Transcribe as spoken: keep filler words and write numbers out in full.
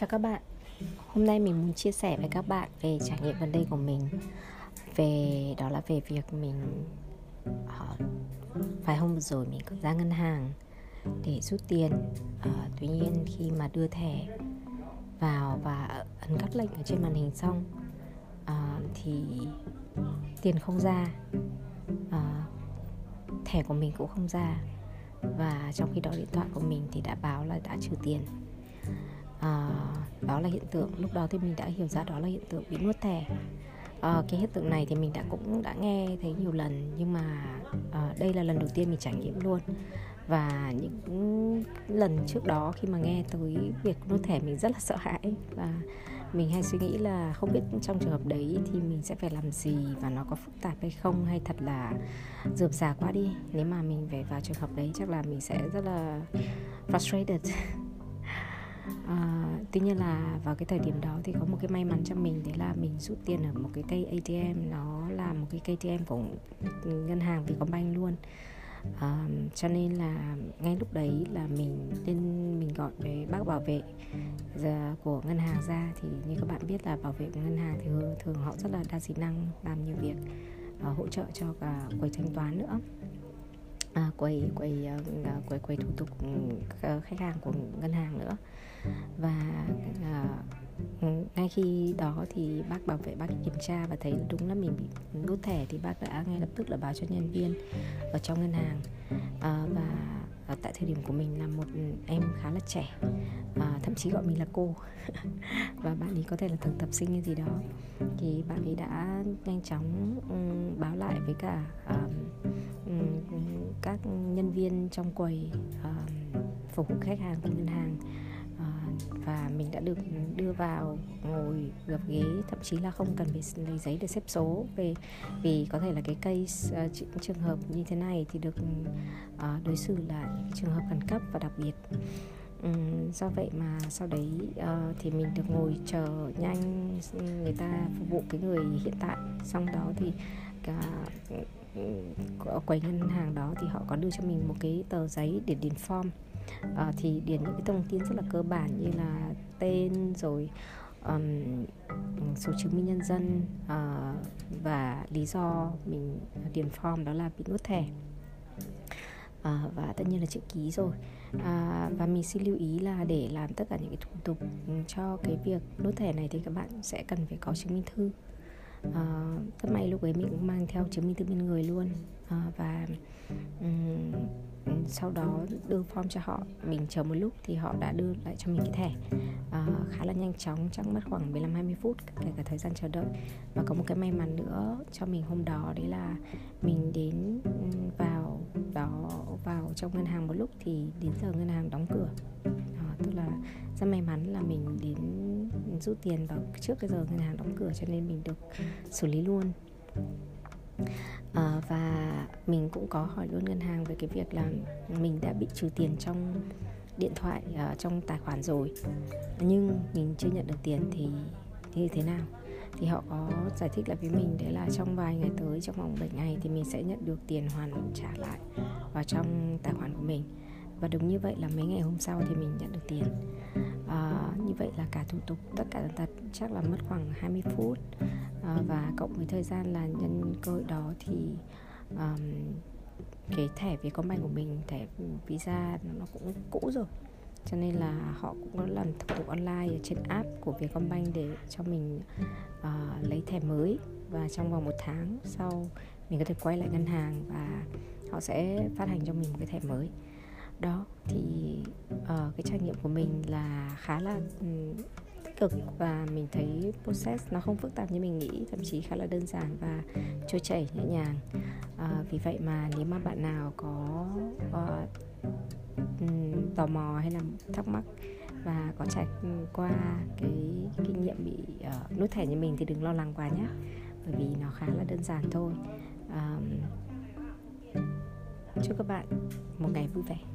Chào các bạn, hôm nay mình muốn chia sẻ với các bạn về trải nghiệm gần đây của mình. Về đó là về việc mình uh, vài hôm vừa rồi mình ra ngân hàng để rút tiền. uh, Tuy nhiên khi mà đưa thẻ vào và ấn các lệnh ở trên màn hình xong uh, thì tiền không ra, uh, thẻ của mình cũng không ra. Và trong khi đó điện thoại của mình thì đã báo là đã trừ tiền. À, đó là hiện tượng, lúc đó thì mình đã hiểu ra đó là hiện tượng bị nuốt thẻ. à, Cái hiện tượng này thì mình đã cũng đã nghe thấy nhiều lần, nhưng mà à, đây là lần đầu tiên mình trải nghiệm luôn. Và những lần trước đó khi mà nghe tới việc nuốt thẻ mình rất là sợ hãi. Và mình hay suy nghĩ là không biết trong trường hợp đấy thì mình sẽ phải làm gì, và nó có phức tạp hay không, hay thật là rườm rà quá đi. Nếu mà mình phải vào trường hợp đấy chắc là mình sẽ rất là frustrated. À, tuy nhiên là vào cái thời điểm đó thì có một cái may mắn cho mình, đấy là mình rút tiền ở một cái cây a tê em, nó là một cái cây a tê em của ngân hàng Vietcombank luôn. À, cho nên là ngay lúc đấy là mình nên mình gọi với bác bảo vệ của ngân hàng ra. Thì như các bạn biết là bảo vệ của ngân hàng thì thường họ rất là đa dị năng, làm nhiều việc uh, hỗ trợ cho cả quầy thanh toán nữa. À, quầy, quầy, quầy, quầy thủ tục khách hàng của ngân hàng nữa. Và à, ngay khi đó thì bác bảo vệ, bác kiểm tra và thấy đúng là mình bị nuốt thẻ, thì bác đã ngay lập tức là báo cho nhân viên ở trong ngân hàng. à, Và à, tại thời điểm của mình là một em khá là trẻ, à, thậm chí gọi mình là cô và bạn ấy có thể là thực tập sinh hay gì đó. Thì bạn ấy đã nhanh chóng um, báo lại với cả um, các nhân viên trong quầy uh, phục vụ khách hàng của ngân hàng. uh, Và mình đã được đưa vào ngồi gập ghế, thậm chí là không cần phải lấy giấy để xếp số về. Vì có thể là cái case, uh, trường hợp như thế này thì được uh, đối xử là những trường hợp khẩn cấp và đặc biệt. Um, do vậy mà sau đấy uh, thì mình được ngồi chờ nhanh người ta phục vụ cái người hiện tại. Xong đó thì cả ở quầy ngân hàng đó thì họ có đưa cho mình một cái tờ giấy để điền form. à, Thì điền những cái thông tin rất là cơ bản như là tên, rồi um, số chứng minh nhân dân, uh, và lý do mình điền form đó là bị nuốt thẻ. À, và tất nhiên là chữ ký rồi. à, Và mình xin lưu ý là để làm tất cả những cái thủ tục cho cái việc nuốt thẻ này thì các bạn sẽ cần phải có chứng minh thư. À, rất may lúc ấy mình cũng mang theo chứng minh thư bên người luôn. à, Và um, sau đó đưa form cho họ. Mình chờ một lúc thì họ đã đưa lại cho mình cái thẻ. à, Khá là nhanh chóng, chắc mất khoảng mười lăm đến hai mươi phút kể cả thời gian chờ đợi. Và có một cái may mắn nữa cho mình hôm đó, đấy là mình đến vào đó vào trong ngân hàng một lúc thì đến giờ ngân hàng đóng cửa. à, Tức là rất may mắn là mình đến rút tiền vào trước cái giờ ngân hàng đóng cửa, cho nên mình được xử lý luôn. à, Và mình cũng có hỏi luôn ngân hàng về cái việc là mình đã bị trừ tiền trong điện thoại, uh, trong tài khoản rồi, nhưng mình chưa nhận được tiền thì như thế nào. Thì họ có giải thích lại với mình đấy là trong vài ngày tới, trong vòng bảy ngày thì mình sẽ nhận được tiền hoàn trả lại vào trong tài khoản của mình. Và đúng như vậy là mấy ngày hôm sau thì mình nhận được tiền. À, như vậy là cả thủ tục tất cả tần tật chắc là mất khoảng hai mươi phút. à, Và cộng với thời gian là nhân cơ hội đó thì um, cái thẻ Vietcombank của mình, thẻ Visa nó cũng cũ rồi, cho nên là họ cũng có làm thủ tục online ở trên app của Vietcombank để cho mình uh, lấy thẻ mới. Và trong vòng một tháng sau mình có thể quay lại ngân hàng và họ sẽ phát hành cho mình một cái thẻ mới. Đó thì uh, cái trải nghiệm của mình là khá là um, tích cực, và mình thấy process nó không phức tạp như mình nghĩ, thậm chí khá là đơn giản và trôi chảy nhẹ nhàng. Uh, vì vậy mà nếu mà bạn nào có uh, um, tò mò hay là thắc mắc và có trải qua cái kinh nghiệm bị uh, nuốt thẻ như mình thì đừng lo lắng quá nhé, bởi vì nó khá là đơn giản thôi. Uh, chúc các bạn một ngày vui vẻ.